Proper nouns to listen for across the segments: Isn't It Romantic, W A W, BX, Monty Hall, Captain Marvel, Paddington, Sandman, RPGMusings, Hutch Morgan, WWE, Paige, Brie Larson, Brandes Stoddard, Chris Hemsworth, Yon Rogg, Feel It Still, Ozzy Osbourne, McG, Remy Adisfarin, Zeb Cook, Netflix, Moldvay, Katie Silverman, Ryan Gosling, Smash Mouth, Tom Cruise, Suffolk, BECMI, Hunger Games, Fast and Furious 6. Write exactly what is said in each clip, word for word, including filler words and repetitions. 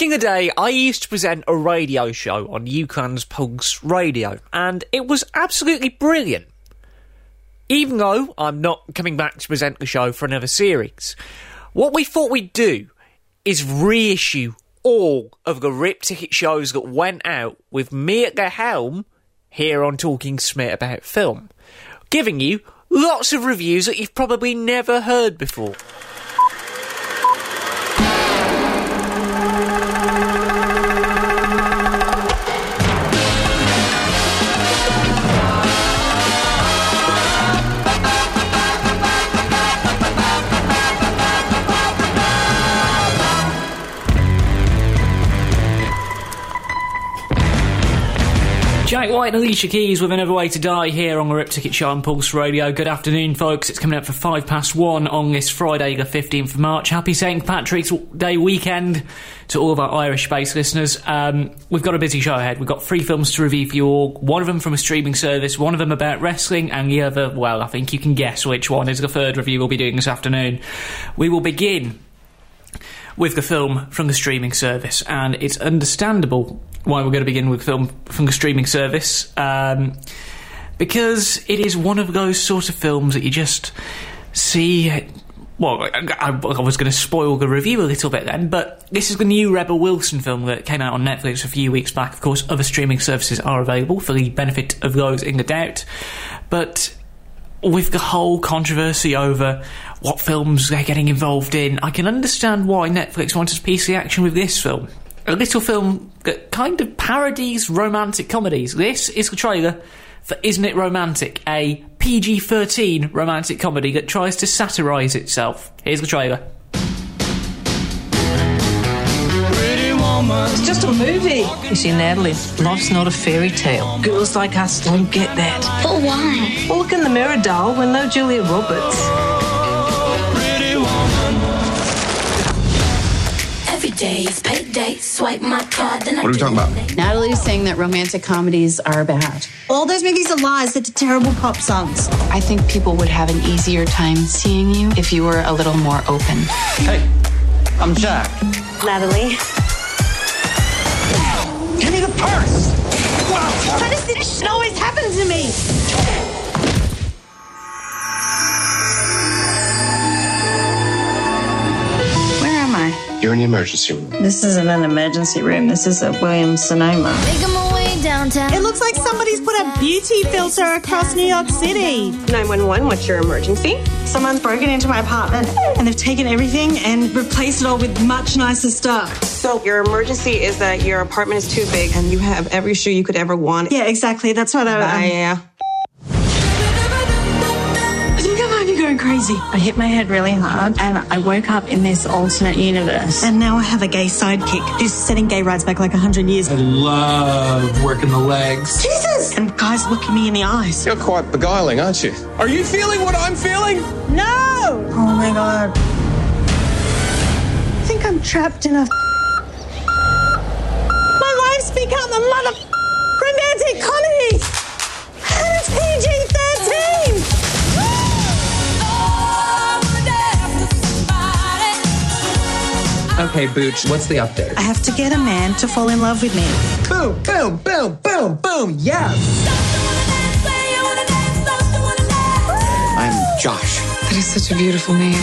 Back in the day, I used to present a radio show on Yukon's Pugs Radio, and it was absolutely brilliant. Even though I'm not coming back to present the show for another series, what we thought we'd do is reissue all of the Rip Ticket shows that went out with me at the helm here on Talking Smith About Film, giving you lots of reviews that you've probably never heard before. Jack White and Alicia Keys with Another Way to Die here on the Rip Ticket Show on Pulse Radio. Good afternoon, folks. It's coming up for five past one on this Friday, the fifteenth of March. Happy Saint Patrick's Day weekend to all of our Irish-based listeners. Um, we've got a busy show ahead. We've got three films to review for you all. One of them from a streaming service, one of them about wrestling, and the other, well, I think you can guess which one is the third review we'll be doing this afternoon. We will begin with the film from the streaming service, and it's understandable why we're going to begin with film from the streaming service, um, because it is one of those sort of films that you just see. Well, I, I, I was going to spoil the review a little bit then, but this is the new Rebel Wilson film that came out on Netflix a few weeks back. Of course, other streaming services are available for the benefit of those in the doubt, but with the whole controversy over what films they're getting involved in, I can understand why Netflix wanted to piece the action with this film. A little film that kind of parodies romantic comedies. This is the trailer for Isn't It Romantic, a P G thirteen romantic comedy that tries to satirise itself. Here's the trailer. It's just a movie. You see, Natalie, love's not a fairy tale. Girls like us don't get that. But why? Well, look in the mirror, doll. We're no Julia Roberts. Every day is payday. Swipe my card. Then what I are we talking about? Natalie's saying that romantic comedies are bad. All those movies are lies. They're terrible pop songs. I think people would have an easier time seeing you if you were a little more open. Hey, I'm Jack. Natalie. Give me the purse! Wow. Why does this shit always happen to me? Where am I? You're in the emergency room. This isn't an emergency room. This is at Williams Sonoma. Make my way downtown. It looks like somebody's put a beauty filter across New York City. nine one one, what's your emergency? Someone's broken into my apartment and they've taken everything and replaced it all with much nicer stuff. So your emergency is that your apartment is too big and you have every shoe you could ever want. Yeah, exactly. That's what I... I yeah. I think I might be going crazy. I hit my head really hard and I woke up in this alternate universe. And now I have a gay sidekick who's setting gay rights back like a hundred years. I love working the legs. Jesus! And guys looking me in the eyes. You're quite beguiling, aren't you? Are you feeling what I'm feeling? No! Oh, my God. I think I'm trapped in a... My life's become a mother... romantic comedy! And it's P G thirteen! Okay, Booch, what's the update? I have to get a man to fall in love with me. Boom, boom, boom, boom, boom, yes! I'm Josh. That is such a beautiful name.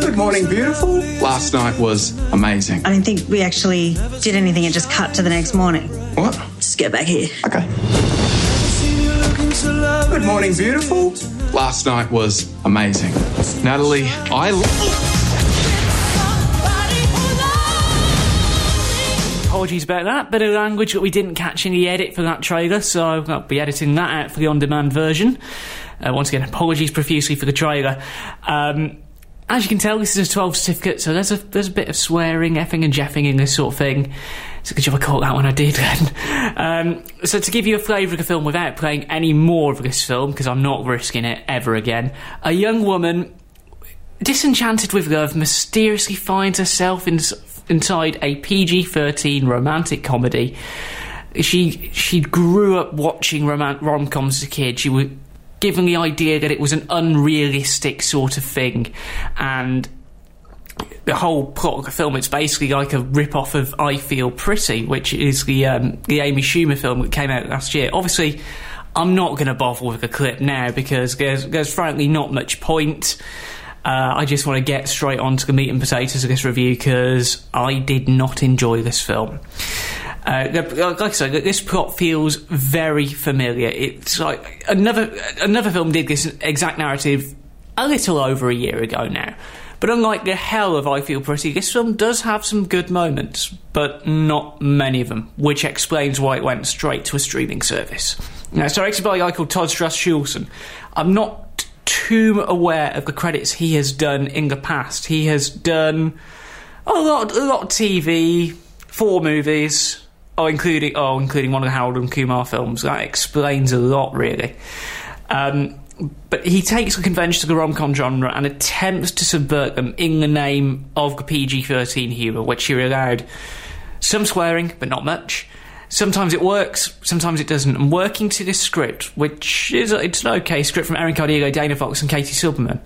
Good morning, beautiful. Last night was amazing. I don't think we actually did anything. It just cut to the next morning. What? Just get back here. Okay. Good morning, beautiful. Last night was amazing. Natalie, I... Apologies about that. Bit of language that we didn't catch in the edit for that trailer, so I'll be editing that out for the on-demand version. Uh, once again, apologies profusely for the trailer. Um... As you can tell, this is a twelve certificate, so there's a there's a bit of swearing, effing and jeffing in this sort of thing. It's a good job I caught that when I did then. Um, so to give you a flavour of the film without playing any more of this film, because I'm not risking it ever again, a young woman, disenchanted with love, mysteriously finds herself in, inside a P G thirteen romantic comedy. She she grew up watching rom- rom-coms as a kid. She was... given the idea that it was an unrealistic sort of thing. And the whole plot of the film, it's basically like a rip-off of I Feel Pretty, which is the um, the Amy Schumer film that came out last year. Obviously, I'm not going to bother with a clip now because there's, there's frankly not much point. Uh, I just want to get straight on to the meat and potatoes of this review because I did not enjoy this film. Uh, like I said, this plot feels very familiar. It's like another another film did this exact narrative a little over a year ago now. But unlike the hell of I Feel Pretty, this film does have some good moments, but not many of them, which explains why it went straight to a streaming service. Now, it's directed by a guy called Todd Strauss-Schulson. I'm not too aware of the credits he has done in the past. He has done a lot, a lot of T V, four movies, oh, including oh, including one of the Harold and Kumar films. That explains a lot, really. Um... But he takes the conventions of the rom-com genre and attempts to subvert them in the name of the P G thirteen humour, which you're allowed some swearing, but not much. Sometimes it works, sometimes it doesn't. I'm working to this script, which is it's an okay script from Aaron Cardigo, Dana Fox and Katie Silverman.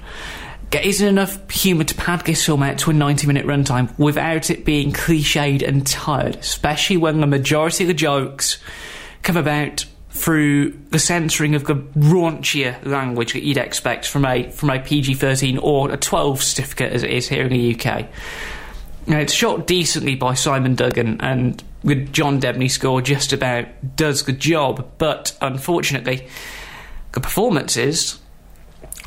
There isn't enough humour to pad this film out to a ninety-minute runtime without it being cliched and tired, especially when the majority of the jokes come about through the censoring of the raunchier language that you'd expect from a from a P G thirteen or a twelve certificate, as it is here in the U K. Now, it's shot decently by Simon Duggan, and the John Debney score just about does the job, but unfortunately, the performances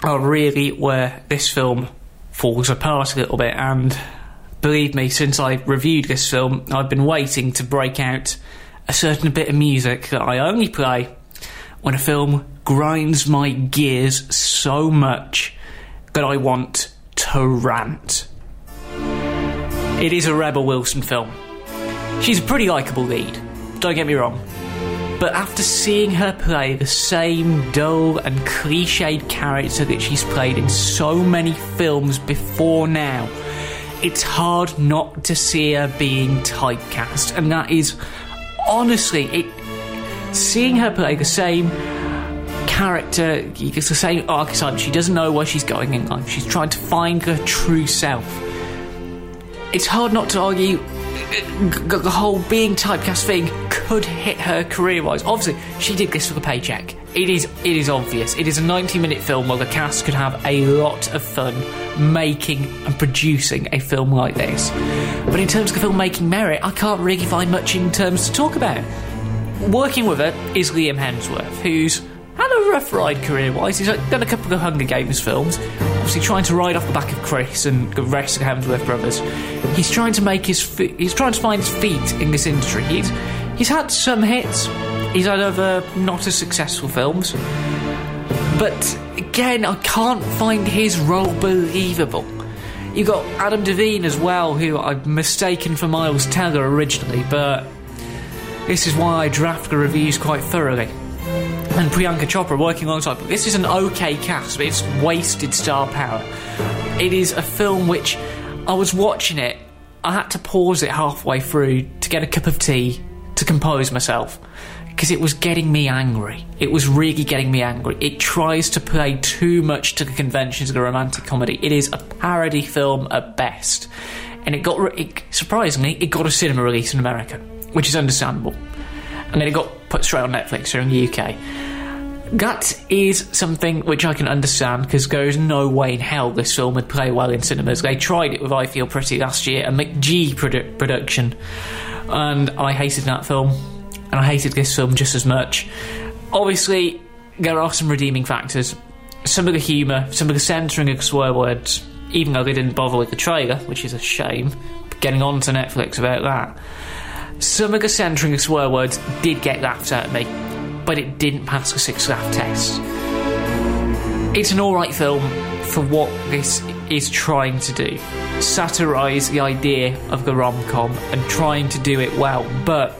are really where this film falls apart a little bit, and believe me, since I reviewed this film, I've been waiting to break out a certain bit of music that I only play when a film grinds my gears so much that I want to rant. It is a Rebel Wilson film. She's a pretty likeable lead, don't get me wrong. But after seeing her play the same dull and cliched character that she's played in so many films before now, it's hard not to see her being typecast, and that is... honestly, it seeing her play the same character, it's the same archetype. She doesn't know where she's going in life. She's trying to find her true self. It's hard not to argue the whole being typecast thing could hit her career-wise. Obviously, she did this for the paycheck. It is, it is obvious. It is a ninety-minute film where the cast could have a lot of fun making and producing a film like this. But in terms of the filmmaking merit, I can't really find much in terms to talk about. Working with her is Liam Hemsworth, who's had a rough ride career-wise. He's done a couple of Hunger Games films, obviously trying to ride off the back of Chris and the rest of the Hemsworth brothers. He's trying to make his fe- he's trying to find his feet in this industry. He's he's had some hits. He's had other not as successful films. But again, I can't find his role believable. You've got Adam Devine as well, who I've mistaken for Miles Teller originally, but this is why I draft the reviews quite thoroughly. And Priyanka Chopra working alongside, but this is an okay cast, but it's wasted star power. It is a film which, I was watching it, I had to pause it halfway through to get a cup of tea to compose myself, because it was getting me angry. It was really getting me angry. It tries to play too much to the conventions of a romantic comedy. It is a parody film at best, and it got it, surprisingly, it got a cinema release in America, which is understandable. And then it got put straight on Netflix here in the U K. That is something which I can understand, because there is no way in hell this film would play well in cinemas. They tried it with I Feel Pretty last year, a McG produ- production, and I hated that film, and I hated this film just as much. Obviously, there are some redeeming factors. Some of the humour, some of the censoring of swear words, even though they didn't bother with the trailer, which is a shame, getting on to Netflix about that. Some of the centering of swear words did get laughed at me, but it didn't pass the six laugh test. It's an alright film for what this is trying to do. Satirise the idea of the rom-com and trying to do it well, but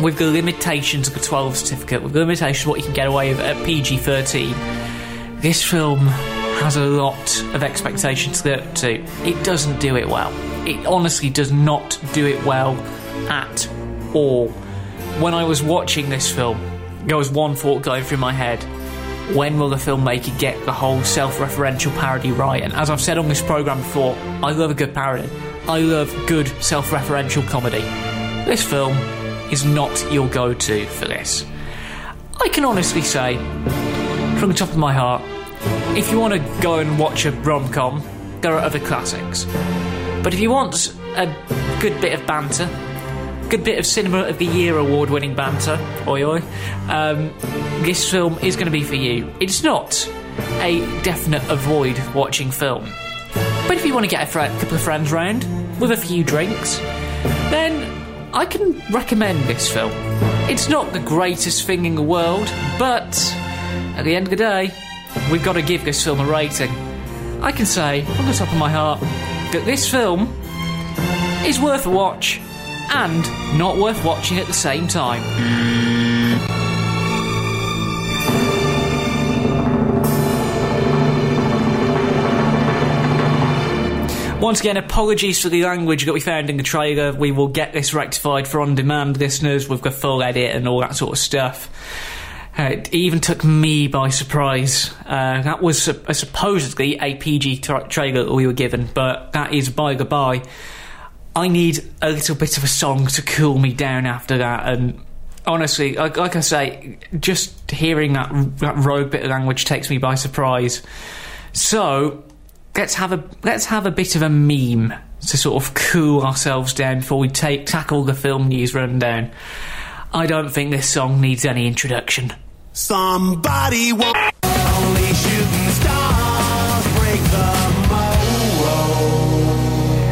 with the limitations of the twelve certificate, with the limitations of what you can get away with at P G thirteen, this film has a lot of expectations to live up to. It doesn't do it well. It honestly does not do it well at all. When I was watching this film, there was one thought going through my head: when will the filmmaker get the whole self-referential parody right? And as I've said on this programme before, I love a good parody. I love good self-referential comedy. This film is not your go-to for this. I can honestly say, from the top of my heart, if you want to go and watch a rom-com, there are other classics. But if you want a good bit of banter, good bit of Cinema of the Year award-winning banter, oi oi, um, this film is going to be for you. It's not a definite avoid watching film. But if you want to get a fr- couple of friends round with a few drinks, then I can recommend this film. It's not the greatest thing in the world, but at the end of the day, we've got to give this film a rating. I can say, from the top of my heart, that this film is worth a watch and not worth watching at the same time. Once again, apologies for the language that we found in the trailer. We will get this rectified for on-demand listeners with the full edit and all that sort of stuff. Uh, it even took me by surprise. Uh, that was a, a supposedly a P G tra- trailer that we were given, but that is by the by. I need a little bit of a song to cool me down after that, and honestly, like, like I say, just hearing that, that rogue bit of language takes me by surprise. So let's have a let's have a bit of a meme to sort of cool ourselves down before we take tackle the film news rundown. I don't think this song needs any introduction. Somebody won't only shooting stars break the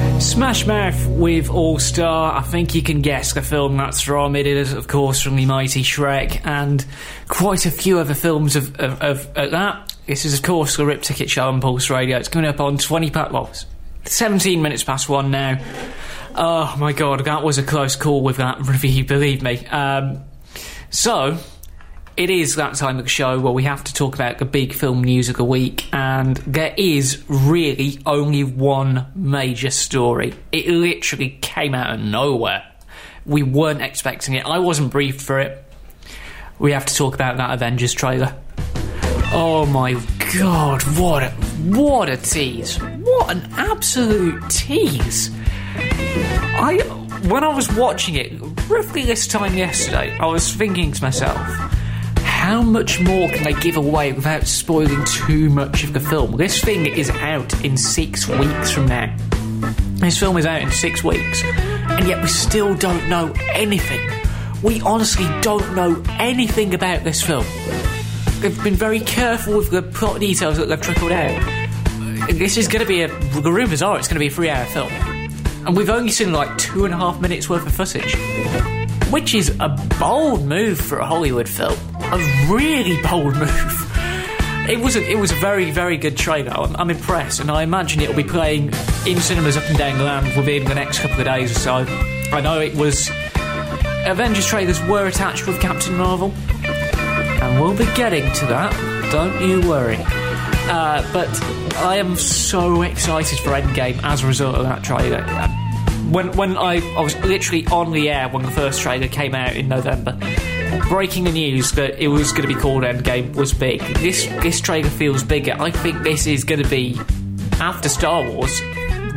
mold. Smash Mouth with All Star. I think you can guess the film that's from. It is, of course, from the mighty Shrek, and quite a few other films of of, of, of that. This is, of course, the Rip Ticket Show on Pulse Radio. It's coming up on twenty past, well, seventeen minutes past one now. Oh my god, that was a close call with that review, believe me. Um, so. It is that time of the show where we have to talk about the big film news of the week, and there is really only one major story. It literally came out of nowhere. We weren't expecting it. I wasn't briefed for it. We have to talk about that Avengers trailer. Oh my god, what a, what a tease. What an absolute tease. I, when I was watching it, roughly this time yesterday, I was thinking to myself, how much more can they give away without spoiling too much of the film? This thing is out in six weeks from now. This film is out in six weeks, and yet we still don't know anything. We honestly don't know anything about this film. They've been very careful with the plot details that they've trickled out. This is going to be a... The rumours are it's going to be a three-hour film. And we've only seen, like, two and a half minutes worth of footage. Which is a bold move for a Hollywood film. A really bold move. It was a, it was a very, very good trailer. I'm, I'm impressed, and I imagine it'll be playing in cinemas up and down the land within the next couple of days or so. I know it was... Avengers trailers were attached with Captain Marvel, and we'll be getting to that, don't you worry. Uh, but I am so excited for Endgame as a result of that trailer. Um, When when I, I was literally on the air when the first trailer came out in November, breaking the news that it was going to be called Endgame was big. This this trailer feels bigger. I think this is going to be, after Star Wars,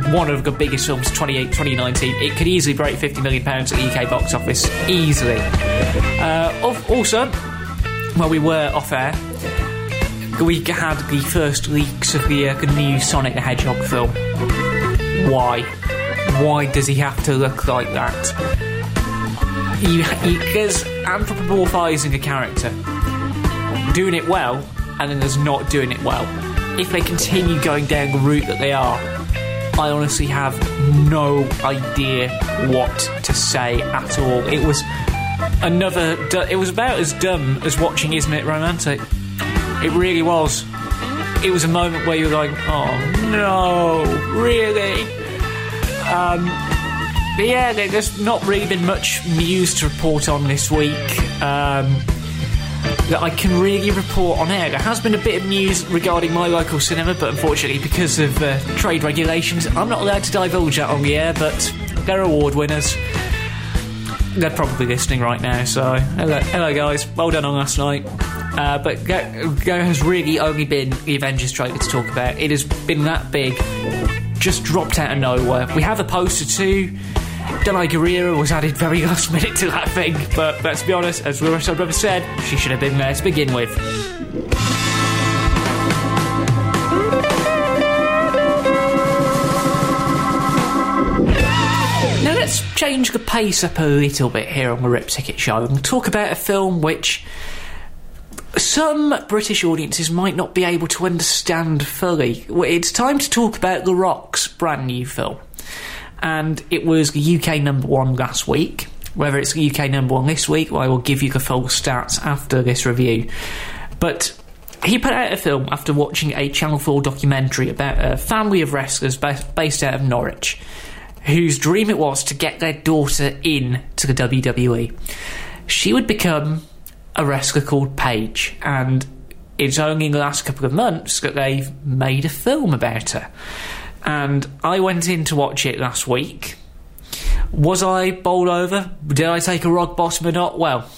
one of the biggest films of twenty nineteen. It could easily break fifty million pounds at the U K box office. Easily. Uh, also, while we were off air, we had the first leaks of the, uh, the new Sonic the Hedgehog film. Why? Why does he have to look like that? He, he, there's anthropomorphising a character, doing it well, and then there's not doing it well. If they continue going down the route that they are, I honestly have no idea what to say at all. It was another... It was about as dumb as watching Isn't It Romantic? It really was. It was a moment where you were like, oh no, really? Um, but yeah, there's not really been much news to report on this week um, that I can really report on air. There has been a bit of news regarding my local cinema, but unfortunately, because of uh, trade regulations, I'm not allowed to divulge that on the air, but they're award winners. They're probably listening right now, so hello, hello guys, well done on last night. Uh, but there has really only been the Avengers trailer to talk about. It has been that big, just dropped out of nowhere. We have a poster too. Denai Guerrero was added very last minute to that thing, but let's be honest, as Larissa Brother said, she should have been there to begin with. Now let's change the pace up a little bit here on the Rip Ticket Show and talk about a film which some British audiences might not be able to understand fully. It's time to talk about The Rock's brand new film. And it was the U K number one last week. Whether it's the U K number one this week, well, I will give you the full stats after this review. But he put out a film after watching a Channel four documentary about a family of wrestlers based out of Norwich, whose dream it was to get their daughter in to the W W E. She would become a wrestler called Paige, and it's only in the last couple of months that they've made a film about her. And I went in to watch it last week. Was I bowled over? Did I take a rock bottom or not? Well,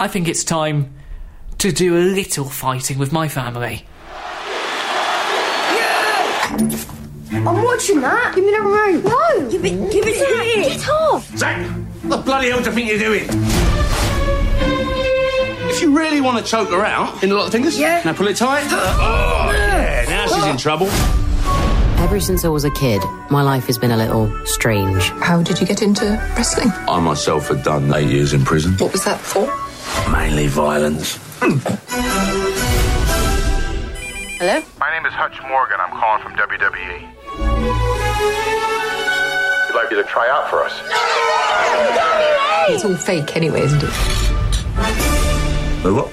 I think it's time to do a little fighting with my family. Yeah! I'm watching that. Give me the rope. No! Give it, give it to me. Get off! Zach, what the bloody hell do you think you're doing? If you really want to choke her out in a lot of fingers, yeah. Now pull it tight. Oh, yeah. Now she's in trouble. Ever since I was a kid, my life has been a little strange. How did you get into wrestling? I myself had done eight years in prison. What was that for? Mainly violence. Hello? My name is Hutch Morgan. I'm calling from W W E. We'd like you to try out for us. W W E! It's all fake anyway, isn't it? Hello?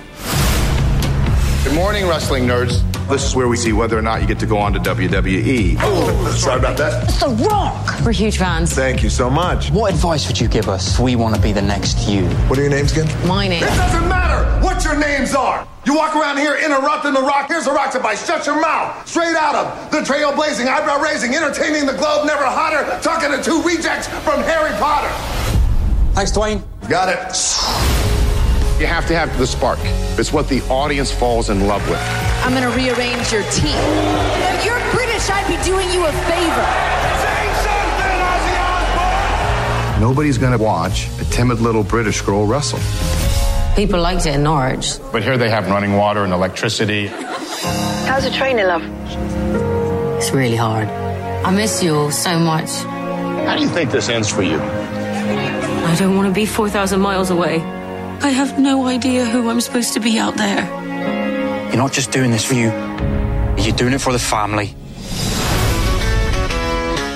Good morning, wrestling nerds. This is where we see whether or not you get to go on to W W E. Oh, sorry about that. It's The Rock. We're huge fans. Thank you so much. What advice would you give us? We want to be the next you. What are your names again? My name. It doesn't matter what your names are. You walk around here interrupting The Rock. Here's The Rock's advice. Shut your mouth. Straight out of the trailblazing, eyebrow-raising, entertaining the globe, never hotter, talking to two rejects from Harry Potter. Thanks, Dwayne. Got it. You have to have the spark. It's what the audience falls in love with. I'm going to rearrange your teeth. If you're British, I'd be doing you a favor. Say something, Ozzy Osbourne! Nobody's going to watch a timid little British girl wrestle. People liked it in Norwich. But here they have running water and electricity. How's the training, love? It's really hard. I miss you all so much. How do you think this ends for you? I don't want to be four thousand miles away. I have no idea who I'm supposed to be out there. You're not just doing this for you. You're doing it for the family.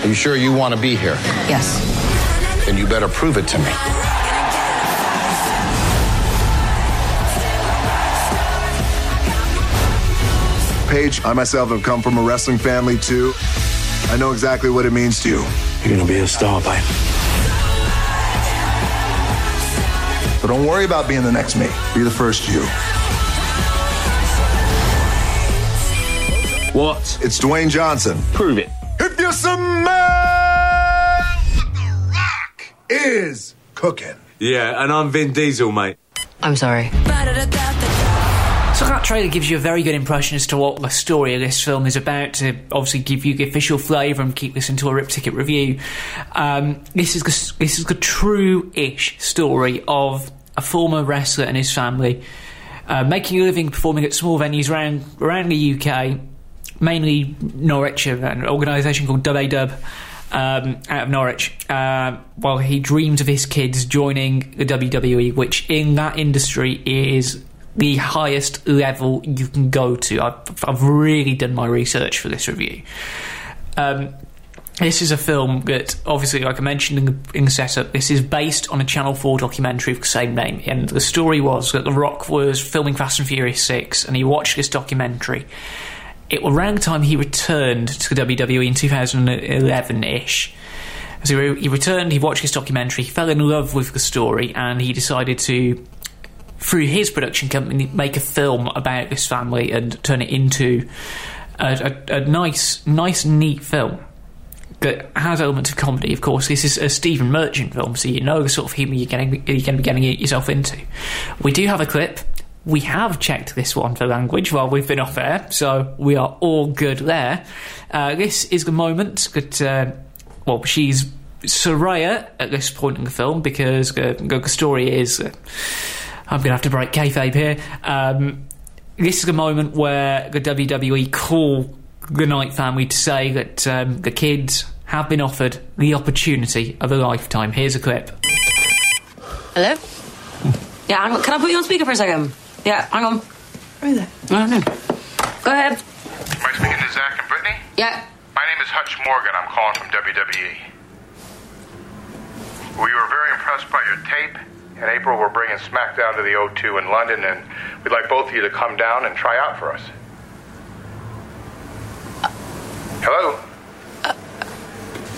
Are you sure you want to be here? Yes. Then you better prove it to me. Paige, I myself have come from a wrestling family too. I know exactly what it means to you. You're going to be a star, babe. But don't worry about being the next me. Be the first you. What? It's Dwayne Johnson. Prove it. If you're some man, The Rock is cooking. Yeah, and I'm Vin Diesel, mate. I'm sorry. So that trailer gives you a very good impression as to what the story of this film is about, to obviously give you the official flavour and keep this into a Rip Ticket review. Um, this is the, this is the true-ish story of a former wrestler and his family uh, making a living performing at small venues around around the U K, mainly Norwich, an organisation called W A W um, out of Norwich, uh, while he dreams of his kids joining the W W E, which in that industry is the highest level you can go to. I've, I've really done my research for this review. Um, this is a film that, obviously, like I mentioned in the, in the setup, this is based on a Channel four documentary of the same name. And the story was that The Rock was filming Fast and Furious six, and he watched this documentary. It was around the time he returned to the W W E in two thousand eleven-ish. So he, he returned, he watched this documentary, he fell in love with the story, and he decided to, through his production company, make a film about this family and turn it into a, a, a nice, nice, neat film that has elements of comedy. Of course, this is a Stephen Merchant film, so you know the sort of humour you're, you're going to be getting yourself into. We do have a clip we have checked this one for language while we've been off air, so we are all good there. Uh, this is the moment that, uh, well, she's Soraya at this point in the film, because the, the story is, uh, I'm going to have to break kayfabe here, um, this is the moment where the W W E call the Knight family to say that um, the kids have been offered the opportunity of a lifetime. Here's a clip. Hello? Yeah, can I put you on speaker for a second? Yeah, hang on. Where is it? I don't know. Go ahead. Am I speaking to Zach and Brittany? Yeah. My name is Hutch Morgan. I'm calling from W W E. We were very impressed by your tape. In April, we're bringing SmackDown to the O two in London, and we'd like both of you to come down and try out for us. Uh, Hello? Uh,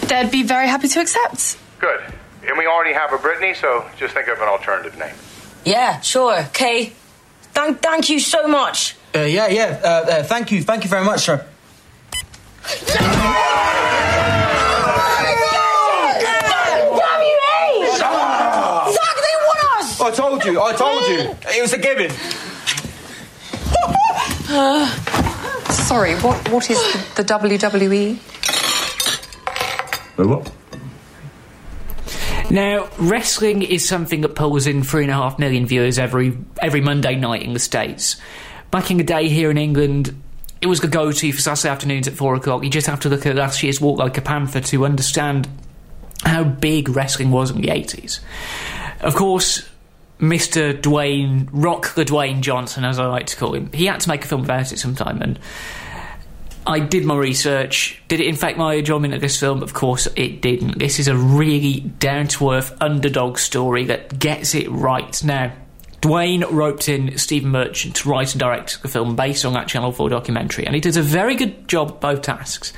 they'd be very happy to accept. Good. And we already have a Brittany, so just think of an alternative name. Yeah, sure. Kay. Thank, thank you so much. Uh, yeah, yeah. Uh, uh, thank you. Thank you very much, sir. I told you, I told you. It was a given. uh, sorry, what, what is the, the W W E? The what? Now, wrestling is something that pulls in three and a half million viewers every every Monday night in the States. Back in the day here in England, it was the go-to for Saturday afternoons at four o'clock. You just have to look at last year's Walk Like a Panther to understand how big wrestling was in the eighties. Of course, Mister Dwayne, Rock the Dwayne Johnson, as I like to call him, he had to make a film about it sometime, and I did my research. Did it infect my enjoyment of this film? Of course it didn't. This is a really down-to-earth underdog story that gets it right. Now, Dwayne roped in Stephen Merchant to write and direct the film based on that Channel four documentary, and he does a very good job at both tasks.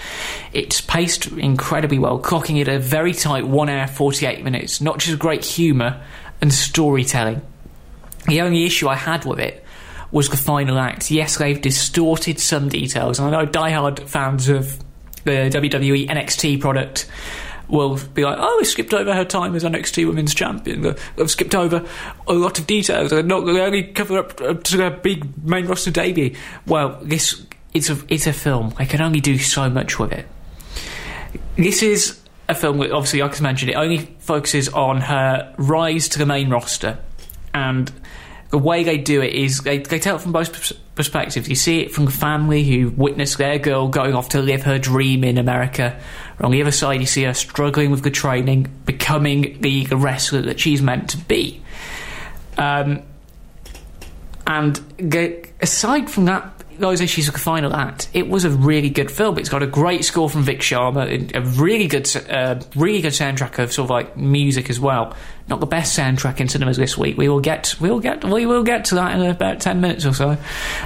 It's paced incredibly well, clocking it a very tight one hour, forty-eight minutes. Not just great humour and storytelling. The only issue I had with it was the final act. Yes, they've distorted some details, and I know diehard fans of the W W E N X T product will be like, oh, we skipped over her time as N X T Women's Champion. I've skipped over a lot of details. They're not they only cover up to their big main roster debut. Well, this it's a it's a film. I can only do so much with it. This is a film that, obviously, like I mentioned, it only focuses on her rise to the main roster, and the way they do it is they, they tell it from both perspectives. You see it from the family who witnessed their girl going off to live her dream in America. On the other side, you see her struggling with the training, becoming the, the wrestler that she's meant to be. Um, and the, aside from that, those issues of the final act, it was a really good film. It's got a great score from Vic Sharma, a really good, uh, really good soundtrack of sort of like music as well. Not the best soundtrack in cinemas this week. We will get, we'll get, we will get to that in about ten minutes or so.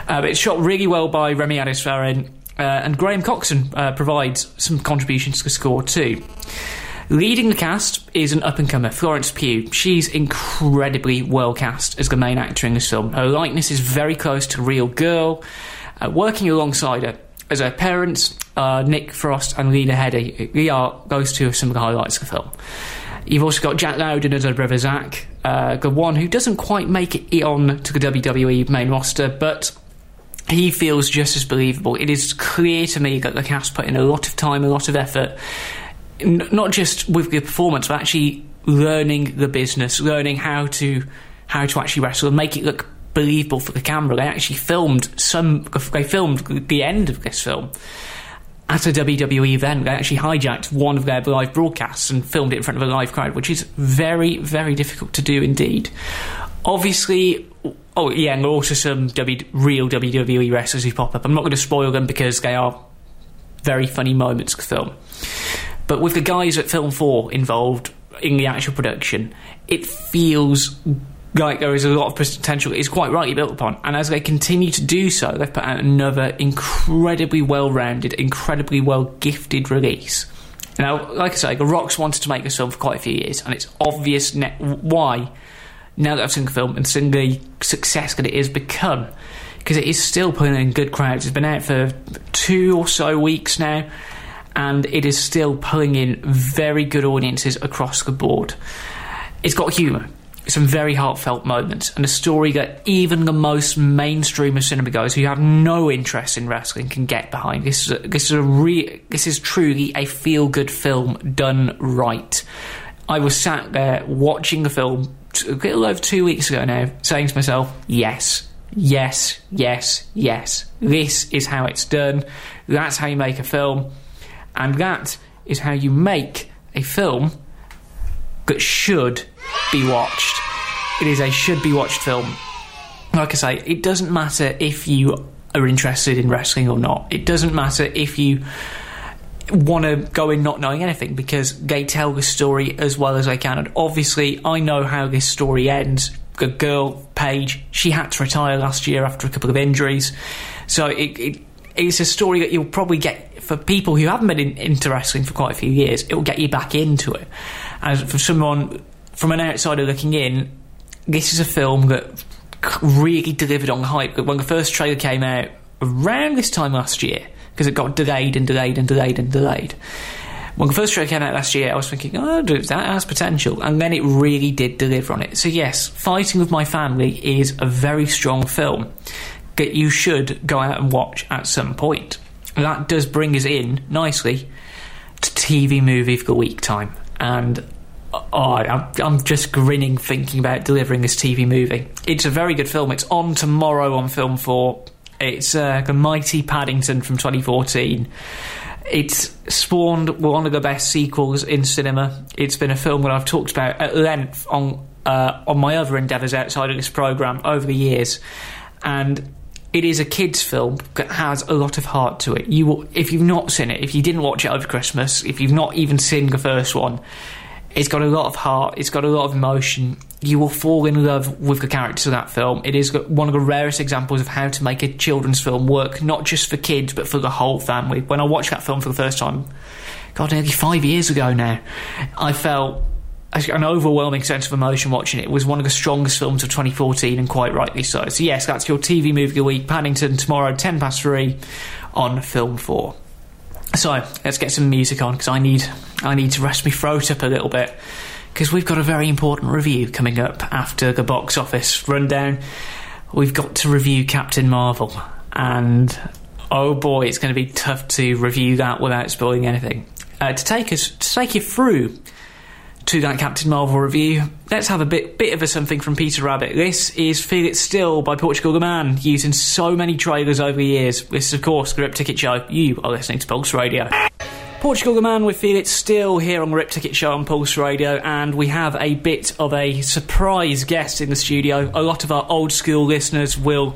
Uh, it's shot really well by Remy Adisfarin, uh, and Graham Coxon uh, provides some contributions to the score too. Leading the cast is an up-and-comer, Florence Pugh. She's incredibly well cast as the main actor in this film. Her likeness is very close to real girl. Uh, working alongside her as her parents, uh, Nick Frost and Lena Headey. They are those two are some of the highlights of the film. You've also got Jack Loudon as her brother Zach, uh, the one who doesn't quite make it on to the W W E main roster, but he feels just as believable. It is clear to me that the cast put in a lot of time, a lot of effort, n- not just with the performance, but actually learning the business, learning how to how to actually wrestle and make it look believable for the camera. They actually filmed some. They filmed the end of this film at a W W E event. They actually hijacked one of their live broadcasts and filmed it in front of a live crowd, which is very, very difficult to do indeed. Obviously, oh yeah, and there are also some w, real W W E wrestlers who pop up. I'm not going to spoil them because they are very funny moments of the film. But with the guys at Film Four involved in the actual production, it feels like there is a lot of potential that is quite rightly built upon, and as they continue to do so, they've put out another incredibly well-rounded, incredibly well-gifted release. Now, like I say, the Rock's wanted to make this film for quite a few years, and it's obvious ne- why, now that I've seen the film and seen the success that it has become, because it is still putting in good crowds. It's been out for two or so weeks now, and it is still pulling in very good audiences across the board. It's got humour. some very heartfelt moments, and a story that even the most mainstream of cinema goers who have no interest in wrestling can get behind. This is a, this is a re- this is truly a feel-good film done right. I was sat there watching the film a little over two weeks ago now, saying to myself, yes, yes, yes, yes. This is how it's done. That's how you make a film. And that is how you make a film that should be watched. It is a should-be-watched film. Like I say, it doesn't matter if you are interested in wrestling or not. It doesn't matter if you want to go in not knowing anything, because they tell the story as well as they can. And obviously, I know how this story ends. The girl, Paige, she had to retire last year after a couple of injuries. So it, it it's a story that you'll probably get, for people who haven't been in, into wrestling for quite a few years, it will get you back into it. And for someone from an outsider looking in, this is a film that really delivered on the hype. When the first trailer came out around this time last year, because it got delayed and delayed and delayed and delayed. When the first trailer came out last year, I was thinking, oh, that has potential. And then it really did deliver on it. So yes, Fighting With My Family is a very strong film that you should go out and watch at some point. And that does bring us in nicely to T V Movie of the Week time. And oh, I'm, I'm just grinning thinking about delivering this T V movie. It's a very good film. It's on tomorrow on Film four. It's uh, the mighty Paddington from twenty fourteen. It's spawned one of the best sequels in cinema. It's been a film that I've talked about at length on uh, on my other endeavours outside of this programme over the years. And it is a kids' film that has a lot of heart to it. You will, if you've not seen it, if you didn't watch it over Christmas, if you've not even seen the first one, it's got a lot of heart, it's got a lot of emotion. You will fall in love with the characters of that film. It is one of the rarest examples of how to make a children's film work, not just for kids, but for the whole family. When I watched that film for the first time, God, nearly five years ago now, I felt an overwhelming sense of emotion watching it. It was one of the strongest films of twenty fourteen, and quite rightly so. So yes, that's your T V Movie of the Week, Paddington, tomorrow, ten past three, on Film four. So let's get some music on, because I need I need to rest my throat up a little bit, because we've got a very important review coming up after the box office rundown. We've got to review Captain Marvel, and oh boy, it's going to be tough to review that without spoiling anything. Uh, to take us to take you through to that Captain Marvel review, let's have a bit bit of a something from Peter Rabbit. This is Feel It Still by Portugal the Man, used in so many trailers over the years. This is, of course, the Rip Ticket Show. You are listening to Pulse Radio. Portugal the Man with Feel It Still here on the Rip Ticket Show on Pulse Radio, and we have a bit of a surprise guest in the studio. A lot of our old school listeners will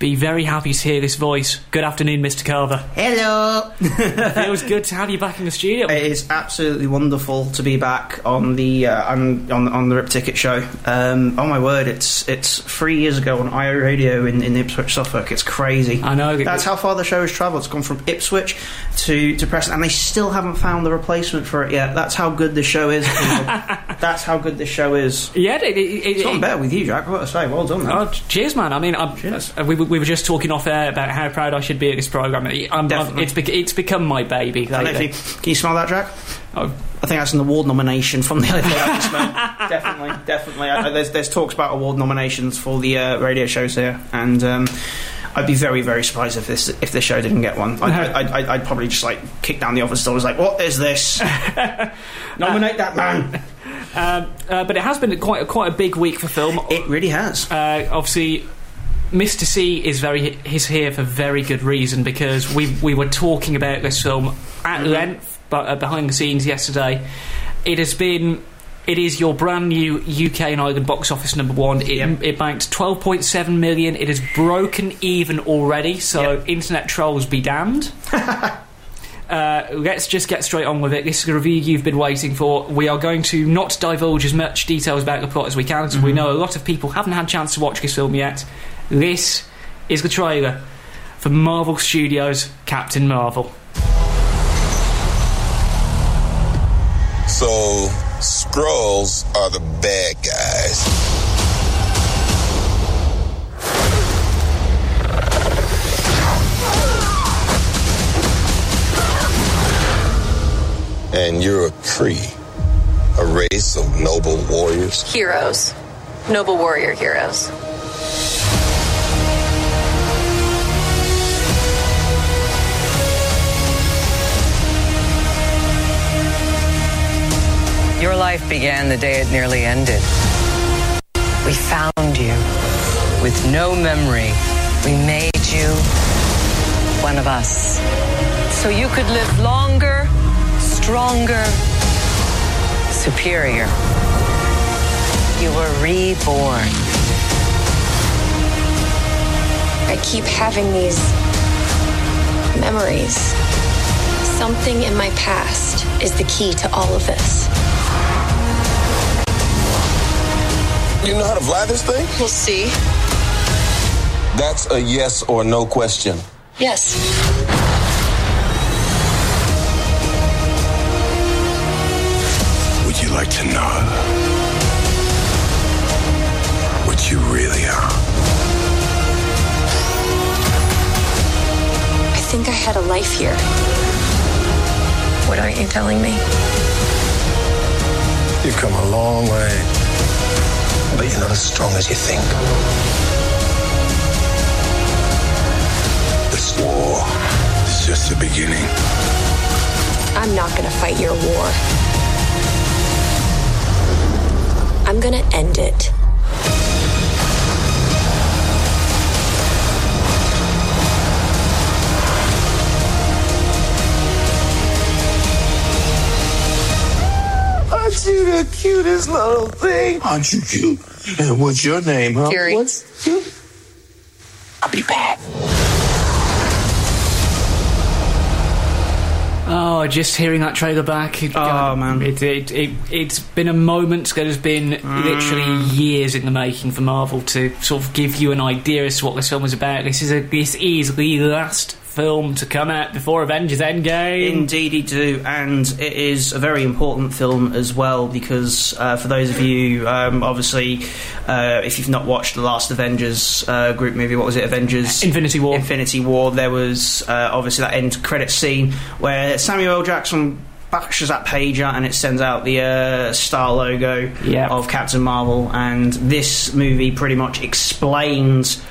be very happy to hear this voice. Good afternoon, Mister Carver. Hello. Feels good to have you back in the studio. It is absolutely wonderful to be back on the uh, on, on on the Rip Ticket Show. Um, oh my word, it's it's three years ago on I O Radio in, in Ipswich, Suffolk. It's crazy. I know. That's how far the show has travelled. It's gone from Ipswich to to Preston, and they still haven't found the replacement for it yet. That's how good the show is. That's how good the show is. Yeah, it, it, it's gotten better with you, Jack. I've got to say, well done, man. Oh, cheers, man. I mean, I'm, cheers. we. we We were just talking off air about how proud I should be of this programme. I'm, I'm, it's, bec- it's become my baby. Can you smell that, Jack? Oh. I think that's an award nomination from the other day. I smell. Definitely, definitely. I, there's, there's talks about award nominations for the uh, radio shows here, and um, I'd be very, very surprised if this if this show didn't get one. I'd, I'd, I'd, I'd probably just like kick down the office door. I was like, "What is this? Nominate that man." Um, uh, but it has been quite a, quite a big week for film. It really has. Uh, obviously. Mister C is very is here for very good reason, because we we were talking about this film at length, but uh, behind the scenes yesterday. It has been it is your brand new U K and Ireland box office number one. It, yep. it banked twelve point seven million. It has broken even already. So yep. Internet trolls be damned. Uh, let's just get straight on with it. This is a review you've been waiting for. We are going to not divulge as much details about the plot as we can, so mm-hmm. we know a lot of people haven't had a chance to watch this film yet. This is the trailer for Marvel Studios' Captain Marvel. So, Skrulls are the bad guys. And you're a Kree, a race of noble warriors. Heroes. noble warrior heroes. Your life began the day it nearly ended. We found you. With no memory, we made you one of us. So you could live longer, stronger, superior. You were reborn. I keep having these memories. Something in my past is the key to all of this. You know how to fly this thing? We'll see. That's a yes or no question. Yes. Would you like to know what you really are? I think I had a life here. What aren't you telling me? You've come a long way. But you're not as strong as you think. This war is just the beginning. I'm not gonna fight your war. I'm gonna end it. Aren't you the cutest little thing? Aren't you cute? And what's your name, huh? Fury. What's you? I'll be back. Oh, just hearing that trailer back. It, oh, God, man. It, it, it, it's been a moment that has been mm. literally years in the making for Marvel to sort of give you an idea as to what this film is about. This is, a, this is the last film to come out before Avengers Endgame. Indeedy do, and it is a very important film as well, because uh, for those of you um, obviously uh, if you've not watched the last Avengers uh, group movie, what was it, Avengers Infinity War Infinity War there was uh, obviously that end credit scene where Samuel L. Jackson bashes that page out and it sends out the uh, star logo yep. of Captain Marvel, and this movie pretty much explains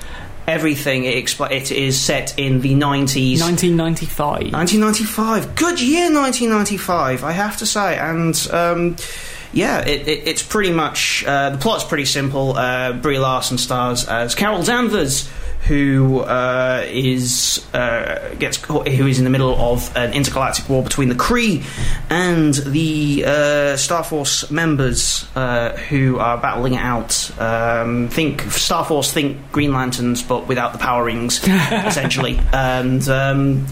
everything. It, expl- it is set in the nineties. nineteen ninety-five nineteen ninety-five Good year, nineteen ninety-five I have to say. And um, yeah, it, it, it's pretty much uh, the plot's pretty simple. Uh, Brie Larson stars as Carol Danvers, who uh, is uh, gets caught, who is in the middle of an intergalactic war between the Kree and the uh, Starforce members, uh, who are battling it out. Um, think Starforce, think Green Lanterns, but without the power rings, essentially. And um,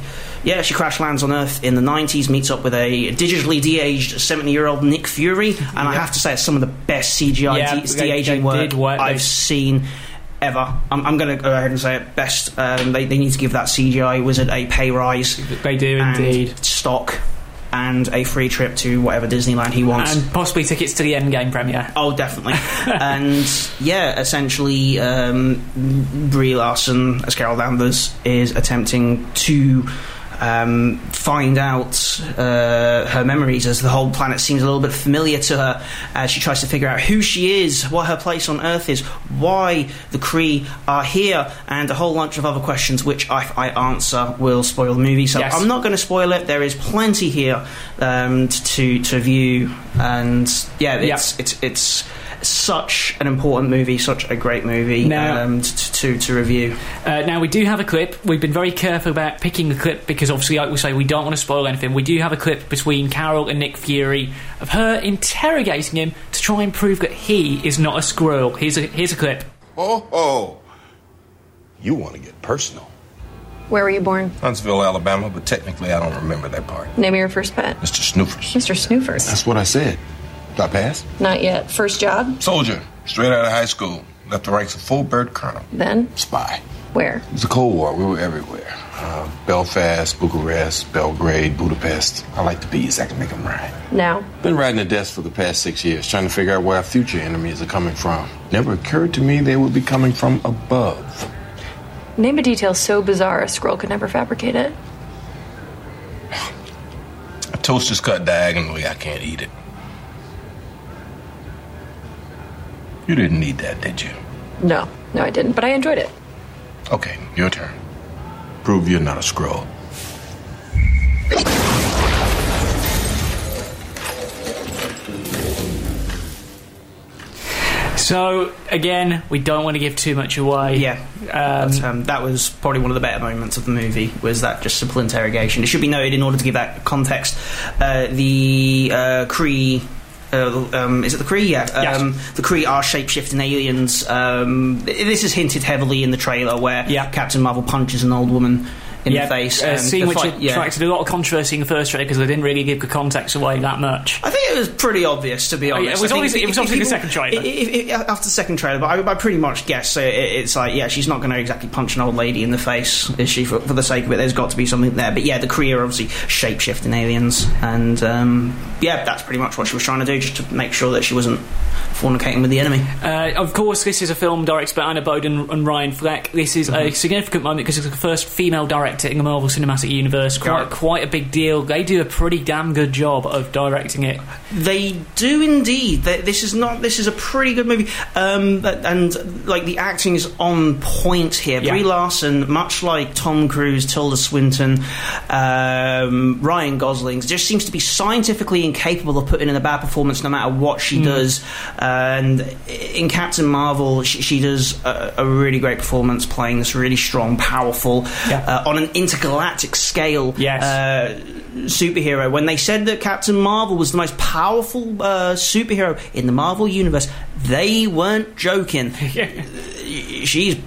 yeah, she crash lands on Earth in the nineties, meets up with a digitally de-aged seventy-year-old Nick Fury, and yep. I have to say, it's some of the best C G I yeah, de- de-aging work I've seen. Ever. I'm, I'm going to go ahead and say it best. Um, they, they need to give that C G I wizard a pay rise. They do indeed. Stock and a free trip to whatever Disneyland he wants, and possibly tickets to the Endgame premiere. Oh, definitely. And yeah, essentially, um, Brie Larson as Carol Danvers is attempting to um, find out uh, her memories, as the whole planet seems a little bit familiar to her, as she tries to figure out who she is, what her place on Earth is, why the Kree are here, and a whole bunch of other questions which I, I answer will spoil the movie, so yes. I'm not going to spoil it. There is plenty here um, to to view, and yeah it's, yeah. it's it's such an important movie, such a great movie now, um, to, to, to review. Uh, now we do have a clip. We've been very careful about picking the clip because obviously, like we say, we don't want to spoil anything. We do have a clip between Carol and Nick Fury of her interrogating him to try and prove that he is not a squirrel. Here's a, here's a clip. Oh, oh. You want to get personal. Where were you born? Huntsville, Alabama, but technically I don't remember that part. Name of your first pet. Mister Snoofers. Mister Snoofers. That's what I said. Did I pass? Not yet. First job? Soldier. Straight out of high school. Left the ranks of full bird colonel. Then? Spy. Where? It was the Cold War. We were everywhere. Uh, Belfast, Bucharest, Belgrade, Budapest. I like the bees. I can make them ride. Now? Been riding the desk for the past six years, trying to figure out where our future enemies are coming from. Never occurred to me they would be coming from above. Name a detail so bizarre a squirrel could never fabricate it. A toaster's cut diagonally. I can't eat it. You didn't need that, did you? No, no, I didn't, but I enjoyed it. Okay, your turn. Prove you're not a Skrull. So, again, we don't want to give too much away. Yeah, um, but, um, that was probably one of the better moments of the movie, was that just simple interrogation. It should be noted, in order to give that context, uh, the uh, Kree... Uh, um, is it the Kree? Yeah. Um, yes. The Kree are shape-shifting aliens. Um, this is hinted heavily in the trailer, where yeah. Captain Marvel punches an old woman in yeah. the face. Uh, scene which fight, attracted yeah. a lot of controversy in the first trailer because they didn't really give the context away that much. I think it was pretty obvious, to be honest. Oh, yeah, it was obviously it, it the people, second trailer. It, it, it, after the second trailer, but I, I pretty much guess it, it's like, yeah, she's not going to exactly punch an old lady in the face, is she, for, for the sake of it? There's got to be something there. But yeah, the Kree are obviously shape-shifting aliens, and um, yeah, that's pretty much what she was trying to do, just to make sure that she wasn't fornicating with the enemy. Uh, of course, this is a film directed by Anna Boden and Ryan Fleck. This is mm-hmm. a significant moment because it's the first female director in the Marvel Cinematic Universe. Quite, quite a big deal. They do a pretty damn good job of directing it. They do indeed. They, this is not. This is a pretty good movie, um, and like the acting is on point here. Yeah. Brie Larson, much like Tom Cruise, Tilda Swinton, um, Ryan Gosling, just seems to be scientifically incapable of putting in a bad performance, no matter what she mm. does. And in Captain Marvel, she, she does a, a really great performance, playing this really strong, powerful yeah. uh, on an intergalactic scale yes. uh, superhero. When they said that Captain Marvel was the most powerful uh, superhero in the Marvel Universe, they weren't joking. she's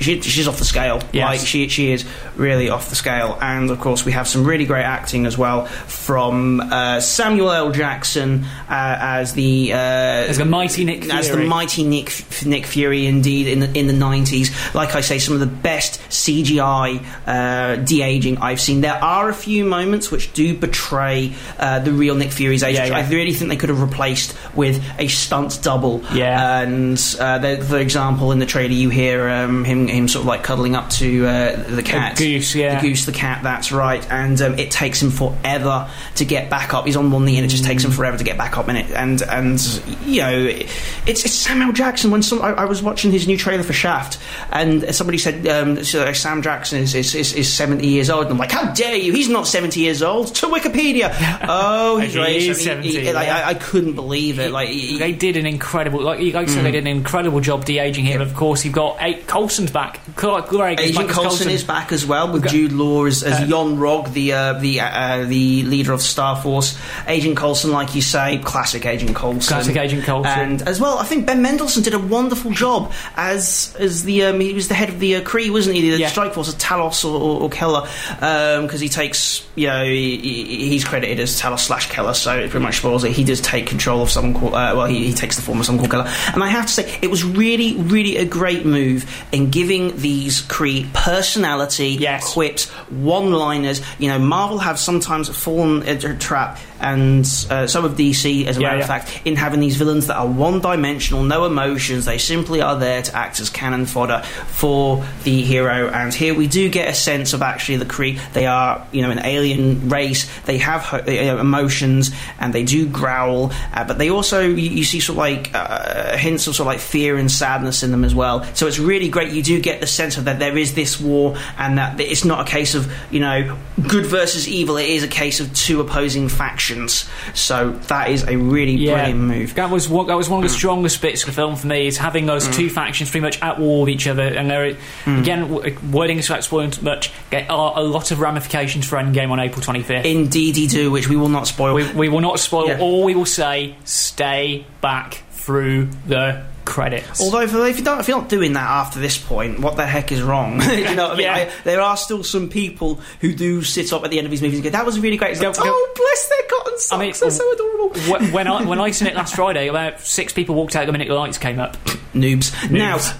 she, she's off the scale. Yes. Like she she is really off the scale. And of course we have some really great acting as well from uh, Samuel L. Jackson uh, as the uh, as the mighty Nick Fury. as the mighty Nick Nick Fury indeed in the in the nineties. Like I say, some of the best C G I uh, de-aging I've seen. There are a few moments which do betray uh, the real Nick Fury's age. Yeah, yeah. I really think they could have replaced with a stunt double. Yeah. And uh, the, for example, in the trailer you hear um, him. him sort of like cuddling up to uh, the cat the goose yeah the goose the cat that's right and um, it takes him forever to get back up. He's on one knee and it just takes him forever to get back up in it. And and you know, it's, it's Samuel Jackson. When some I, I was watching his new trailer for Shaft, and somebody said um, so Sam Jackson is, is, is, is seventy years old, and I'm like, how dare you, he's not seventy years old. To Wikipedia, oh he's right, he seventy, he, he, yeah. like, I, I couldn't believe it. Like he, they did an incredible like, like I said mm. they did an incredible job de-aging him. Of course you've got eight Coulson back. Clark, Greg, Agent Coulson is back as well, with Jude Law as, as uh, Yon Rogg, the uh, the uh, the leader of Starforce. Agent Coulson, like you say, classic Agent Coulson. Classic Agent Coulson. And as well, I think Ben Mendelsohn did a wonderful job as as the um, he was the head of the uh, Kree, wasn't he? The yeah. Strike Force of Talos or, or, or Keller, because um, he takes you know he, he's credited as Talos slash Keller, so it pretty much spoils it. He does take control of someone called uh, well, he, he takes the form of someone called Keller. And I have to say, it was really, really a great move in giving these Kree personality, yes. quips, one-liners. You know, Marvel have sometimes fallen into a trap, and uh, some of D C, as a yeah, matter yeah. of fact, in having these villains that are one-dimensional, no emotions. They simply are there to act as cannon fodder for the hero. And here we do get a sense of actually the Kree. They are, you know, an alien race. They have ho- you know, emotions, and they do growl, uh, but they also you, you see sort of like uh, hints of sort of like fear and sadness in them as well. So it's really great. You do get the sense of that there is this war, and that it's not a case of, you know, good versus evil. It is a case of two opposing factions. So that is a really yeah. brilliant move. That was what, that was one of the mm. strongest bits of the film for me, is having those mm. two factions pretty much at war with each other. And there, mm. again, wording this without spoiling too much, there are a lot of ramifications for Endgame on April twenty-fifth. Indeedy do, which we will not spoil. We, we will not spoil. Yeah. All we will say, stay back through the credits. Although if you don't, if you're not doing that after this point, what the heck is wrong? You know what I mean? Yeah. I, there are still some people who do sit up at the end of these movies and go, "That was really great." It's go, like, go, oh, bless their cotton socks! I mean, they're so adorable. When I when I seen it last Friday, about six people walked out the minute the lights came up. Noobs. Noobs.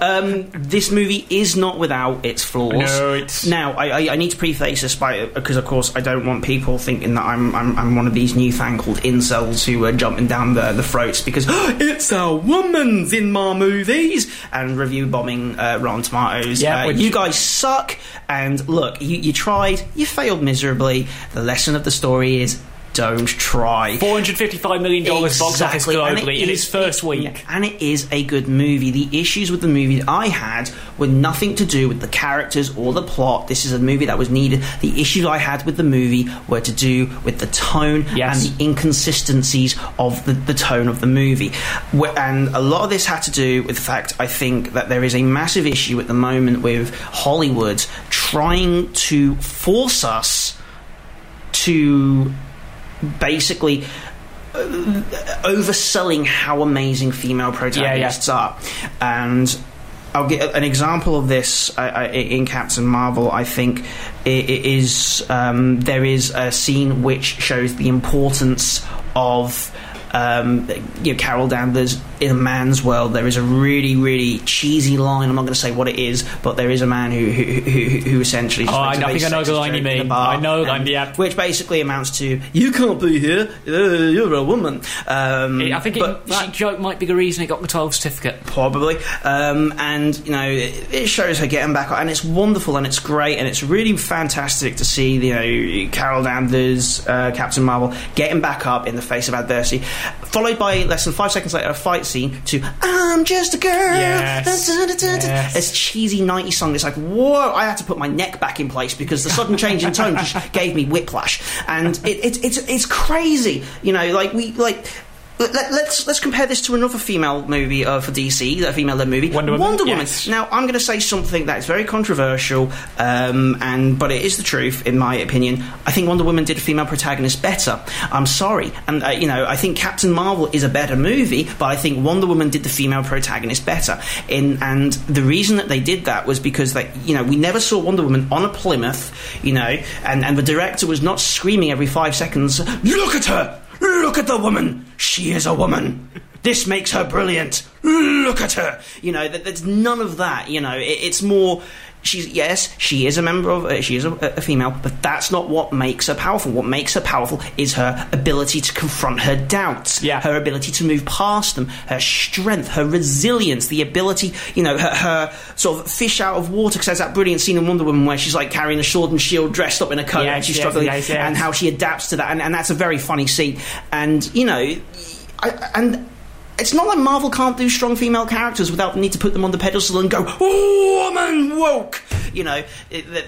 Now, um, this movie is not without its flaws. No, it's... Now, I, I, I need to preface this by because, of course, I don't want people thinking that I'm I'm, I'm one of these newfangled incels who are jumping down the, the throats because it's a woman's in my movies and review bombing uh, Rotten Tomatoes. Yeah, uh, which... You guys suck. And look, you, you tried, you failed miserably. The lesson of the story is don't try. four hundred fifty-five million dollars exactly. box office globally it in is, its first week. Yeah, and it is a good movie. The issues with the movie that I had were nothing to do with the characters or the plot. This is a movie that was needed. The issues I had with the movie were to do with the tone yes. and the inconsistencies of the, the tone of the movie. And a lot of this had to do with the fact, I think, that there is a massive issue at the moment with Hollywood trying to force us to basically overselling how amazing female protagonists yeah, yeah. are. And I'll get an example of this uh, in Captain Marvel. I think it is um, there is a scene which shows the importance of um, you know, Carol Danvers in a man's world. There is a really, really cheesy line. I'm not going to say what it is, but there is a man who who, who, who essentially. Just oh, I, I think I know the line you mean. I know the line, yeah. Which basically amounts to "You can't be here. Uh, you're a woman." Um, I think it, that joke might be the reason it got the twelve certificate, probably. Um, and you know, it, it shows her getting back, and it's wonderful, and it's great, and it's really fantastic to see you know Carol Danvers, uh, Captain Marvel, getting back up in the face of adversity, followed by less than five seconds later a fight scene to "I'm just a girl." Yes, yes. It's cheesy nineties song. It's like, whoa, I had to put my neck back in place because the sudden change in tone just gave me whiplash. And it, it, it's it's crazy. You know, like we like let, let's let's compare this to another female movie uh, for D C, a female led movie, Wonder Woman. Wonder Woman. Yes. Now I'm going to say something that is very controversial, um, and but it is the truth in my opinion. I think Wonder Woman did a female protagonist better. I'm sorry, and uh, you know I think Captain Marvel is a better movie, but I think Wonder Woman did the female protagonist better. In and the reason that they did that was because that you know we never saw Wonder Woman on a Plymouth, you know, and and the director was not screaming every five seconds, "Look at her! Look at the woman! She is a woman! This makes her brilliant! Look at her!" You know, there's none of that, you know. It, it's more... She's yes, she is a member of... Uh, she is a, a female, but that's not what makes her powerful. What makes her powerful is her ability to confront her doubts, yeah. her ability to move past them, her strength, her resilience, the ability, you know, her, her sort of fish out of water, because there's that brilliant scene in Wonder Woman where she's, like, carrying a sword and shield dressed up in a coat yes, and she's yes, struggling, yes, yes. and how she adapts to that, and, and that's a very funny scene. And, you know, I, and... it's not like Marvel can't do strong female characters without the need to put them on the pedestal and go, "Oh, woman woke!" You know,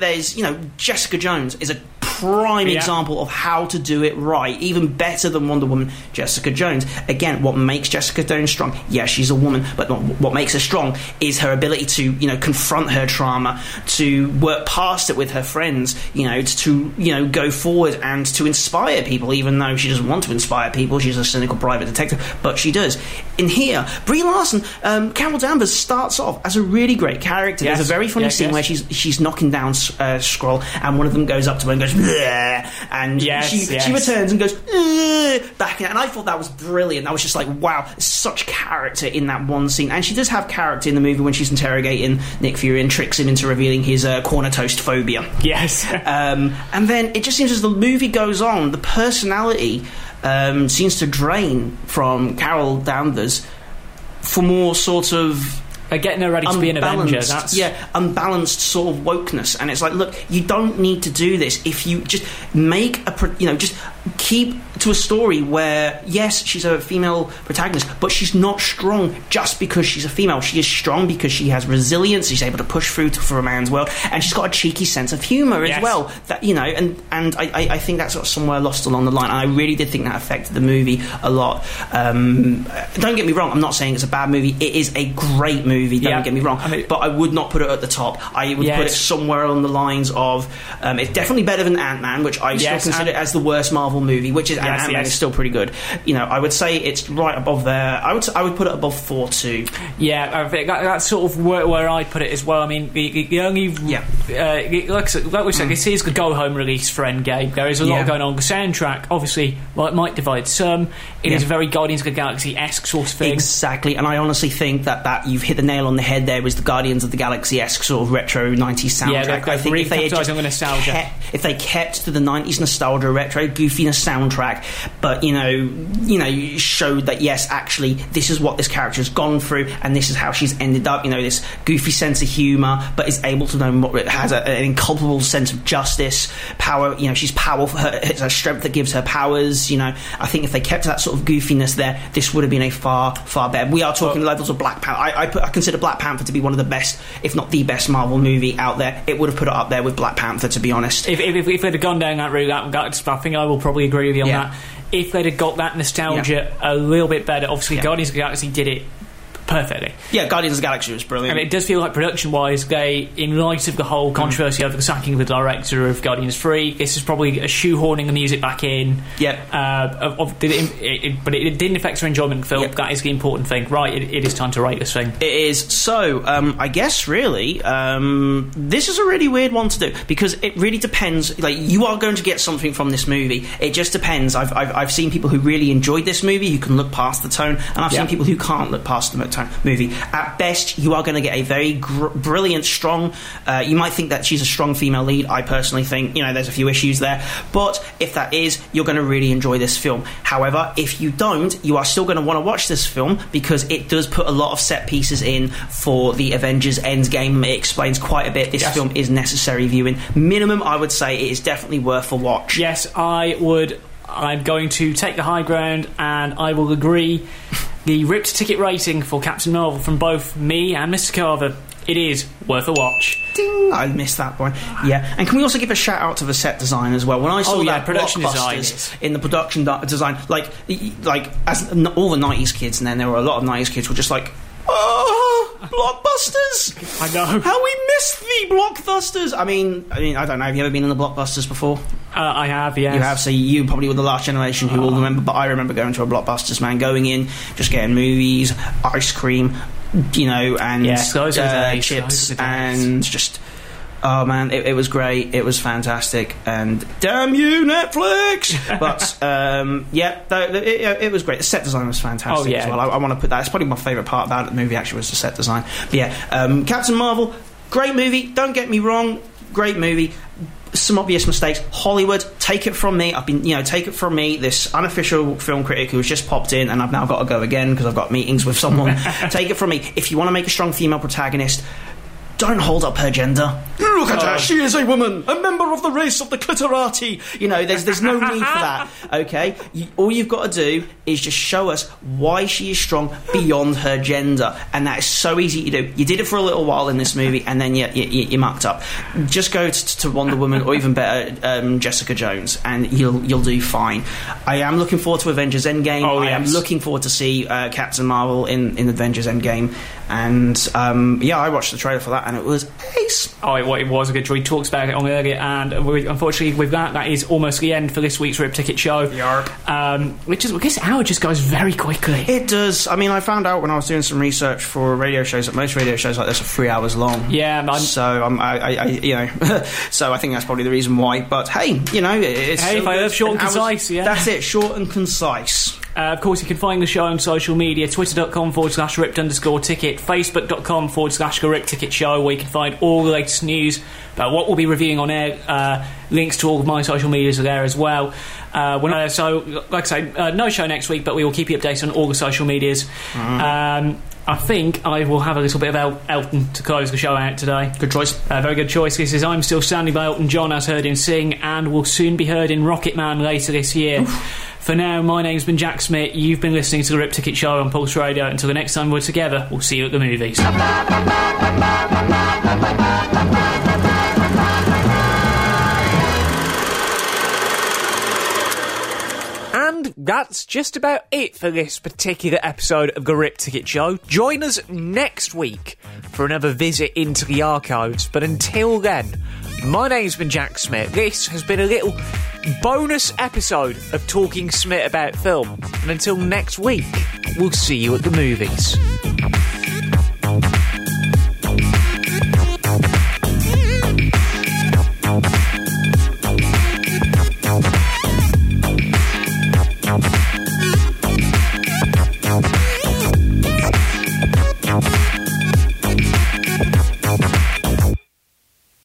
there's, you know, Jessica Jones is a prime yeah. example of how to do it right, even better than Wonder Woman. Jessica Jones, again, what makes Jessica Jones strong? Yeah, she's a woman, but what makes her strong is her ability to, you know, confront her trauma, to work past it with her friends, you know, to, you know, go forward and to inspire people, even though she doesn't want to inspire people. She's a cynical private detective, but she does. In here, Brie Larson, um, Carol Danvers starts off as a really great character. Yes. There's a very funny yes, scene yes. where she's she's knocking down uh, Skrull, and one of them goes up to her and goes, "Bleh," and yes, she, yes. she returns and goes back in, and I thought that was brilliant. I was just like, wow, such character in that one scene. And she does have character in the movie when she's interrogating Nick Fury and tricks him into revealing his uh, corner toast phobia. Yes. um, and then it just seems as the movie goes on, the personality Um, seems to drain from Carol Danvers for more sort of uh, getting her ready to be an Avenger. That's... yeah, unbalanced sort of wokeness, and it's like, look, you don't need to do this. If you just make a, you know, just keep to a story where yes, she's a female protagonist, but she's not strong just because she's a female. She is strong because she has resilience. She's able to push through to, for a man's world, and she's got a cheeky sense of humour as yes. well. That you know, and and I, I, I think that's sort of somewhere lost along the line. And I really did think that affected the movie a lot. Um, don't get me wrong. I'm not saying it's a bad movie. It is a great movie. Don't yeah. get me wrong. I mean, but I would not put it at the top. I would yes. put it somewhere along the lines of. Um, it's definitely better than Ant-Man, which I yes, still consider Ant- as the worst Marvel movie, which is yes, Ant-Man yes. is still pretty good. You know, I would say it's right above there. I would I would put it above four too. Yeah, I think that, that's sort of where, where I put it as well. I mean, the, the only yeah, uh, like, like we said, mm. this is the go-home release for Endgame. There is a lot yeah. going on. The soundtrack, obviously, well, it might divide some. It yeah. is a very Guardians of the Galaxy-esque sort of thing. Exactly, and I honestly think that, that you've hit the nail on the head there with the Guardians of the Galaxy-esque sort of retro nineties soundtrack. Yeah, they're, they're I think if they, just kept, if they kept to the nineties nostalgia retro goofy goofiness soundtrack, but you know, you know, showed that yes, actually, this is what this character's gone through, and this is how she's ended up. You know, this goofy sense of humor, but is able to know has a, an inculpable sense of justice, power. You know, she's powerful. Her, it's her strength that gives her powers. You know, I think if they kept that sort of goofiness there, this would have been a far, far better. We are talking well, levels of Black Panther. I, I, put, I consider Black Panther to be one of the best, if not the best, Marvel movie out there. It would have put it up there with Black Panther, to be honest. If if, if, if they'd have gone down that route, that, that I think I will probably agree with you on yeah. that. If they'd have got that nostalgia yeah. a little bit better, obviously yeah. Guardians of the Galaxy did it perfectly. Yeah, Guardians of the Galaxy was brilliant. And it does feel like production-wise, they, in light of the whole controversy mm. over the sacking of the director of Guardians three, this is probably a shoehorning the music back in. Yep. Uh, of, of, did it, it, it, but it, it didn't affect your enjoyment of the film. Yep. That is the important thing. Right, it, it is time to rate this thing. It is. So, um, I guess, really, um, this is a really weird one to do, because it really depends. Like, you are going to get something from this movie. It just depends. I've, I've, I've seen people who really enjoyed this movie who can look past the tone, and I've yep. seen people who can't look past the tone. Movie. At best, you are going to get a very gr- brilliant, strong. Uh, you might think that she's a strong female lead. I personally think, you know, there's a few issues there. But if that is, you're going to really enjoy this film. However, if you don't, you are still going to want to watch this film because it does put a lot of set pieces in for the Avengers Endgame. It explains quite a bit. This yes. film is necessary viewing. Minimum, I would say, it is definitely worth a watch. Yes, I would. I'm going to take the high ground and I will agree. The ripped ticket rating for Captain Marvel from both me and Mister Carver. It is worth a watch. Ding! I missed that one. Yeah. And can we also give a shout out to the set design as well? When I saw oh, yeah, that production design in the production design, like, like as all the nineties kids, and then there were a lot of nineties kids were just like, oh, blockbusters! I know. How we missed the blockbusters! I mean, I mean, I don't know. Have you ever been in the blockbusters before? Uh, I have, yes. You have, so you probably were the last generation who oh. will remember, but I remember going to a Blockbusters, man, going in, just getting movies, ice cream, you know, and yeah, those uh, days, chips, those and just, oh man, it, it was great, it was fantastic, and damn you, Netflix! But, um, yeah, th- it, it, it was great. The set design was fantastic oh, yeah. as well. I, I want to put that, it's probably my favourite part about the movie, actually, was the set design. But yeah, um, Captain Marvel, great movie, don't get me wrong, great movie. Some obvious mistakes. Hollywood, take it from me. I've been, you know, take it from me, this unofficial film critic who's just popped in, and I've now got to go again because I've got meetings with someone. Take it from me. If you want to make a strong female protagonist, don't hold up her gender. Look at her. She is a woman, a member of the race of the clitorati. You know, there's there's no need for that. Okay, you, all you've got to do is just show us why she is strong beyond her gender, and that is so easy to do. You did it for a little while in this movie, and then you you, you, you mucked up. Just go to, to Wonder Woman, or even better, um, Jessica Jones, and you'll you'll do fine. I am looking forward to Avengers Endgame. Oh, yes. I am looking forward to see uh, Captain Marvel in in Avengers Endgame, and um, yeah, I watched the trailer for that, and it was ace. Oh, it was. was a good joy. Talks about it on earlier, and we, unfortunately with that that is almost the end for this week's Rip Ticket Show. Yarp. Um, which is, I guess, hour just goes very quickly. It does. I mean, I found out when I was doing some research for radio shows that most radio shows like this are three hours long. Yeah, man. So um, I, I, I, you know, so I think that's probably the reason why. But hey, you know, it's hey, if I love short and hours, concise. Yeah, that's it. Short and concise. Uh, of course, you can find the show on social media, twitter.com forward slash ripped underscore ticket, facebook.com forward slash ripped ticket show, where you can find all the latest news about what we'll be reviewing on air. Uh, links to all of my social medias are there as well. Uh, we're not, uh, so, like I say, uh, no show next week, but we will keep you updated on all the social medias. Mm. Um, I think I will have a little bit of El- Elton to close the show out today. Good choice. Uh, very good choice. This is I'm Still Standing by Elton John, as heard in Sing, and will soon be heard in Rocket Man later this year. Oof. For now, my name's been Jack Smith. You've been listening to the Rip Ticket Show on Pulse Radio. Until the next time we're together, we'll see you at the movies. And that's just about it for this particular episode of the Rip Ticket Show. Join us next week for another visit into the archives. But until then, my name's been Jack Smith. This has been a little bonus episode of Talking Smith About Film. And until next week, we'll see you at the movies.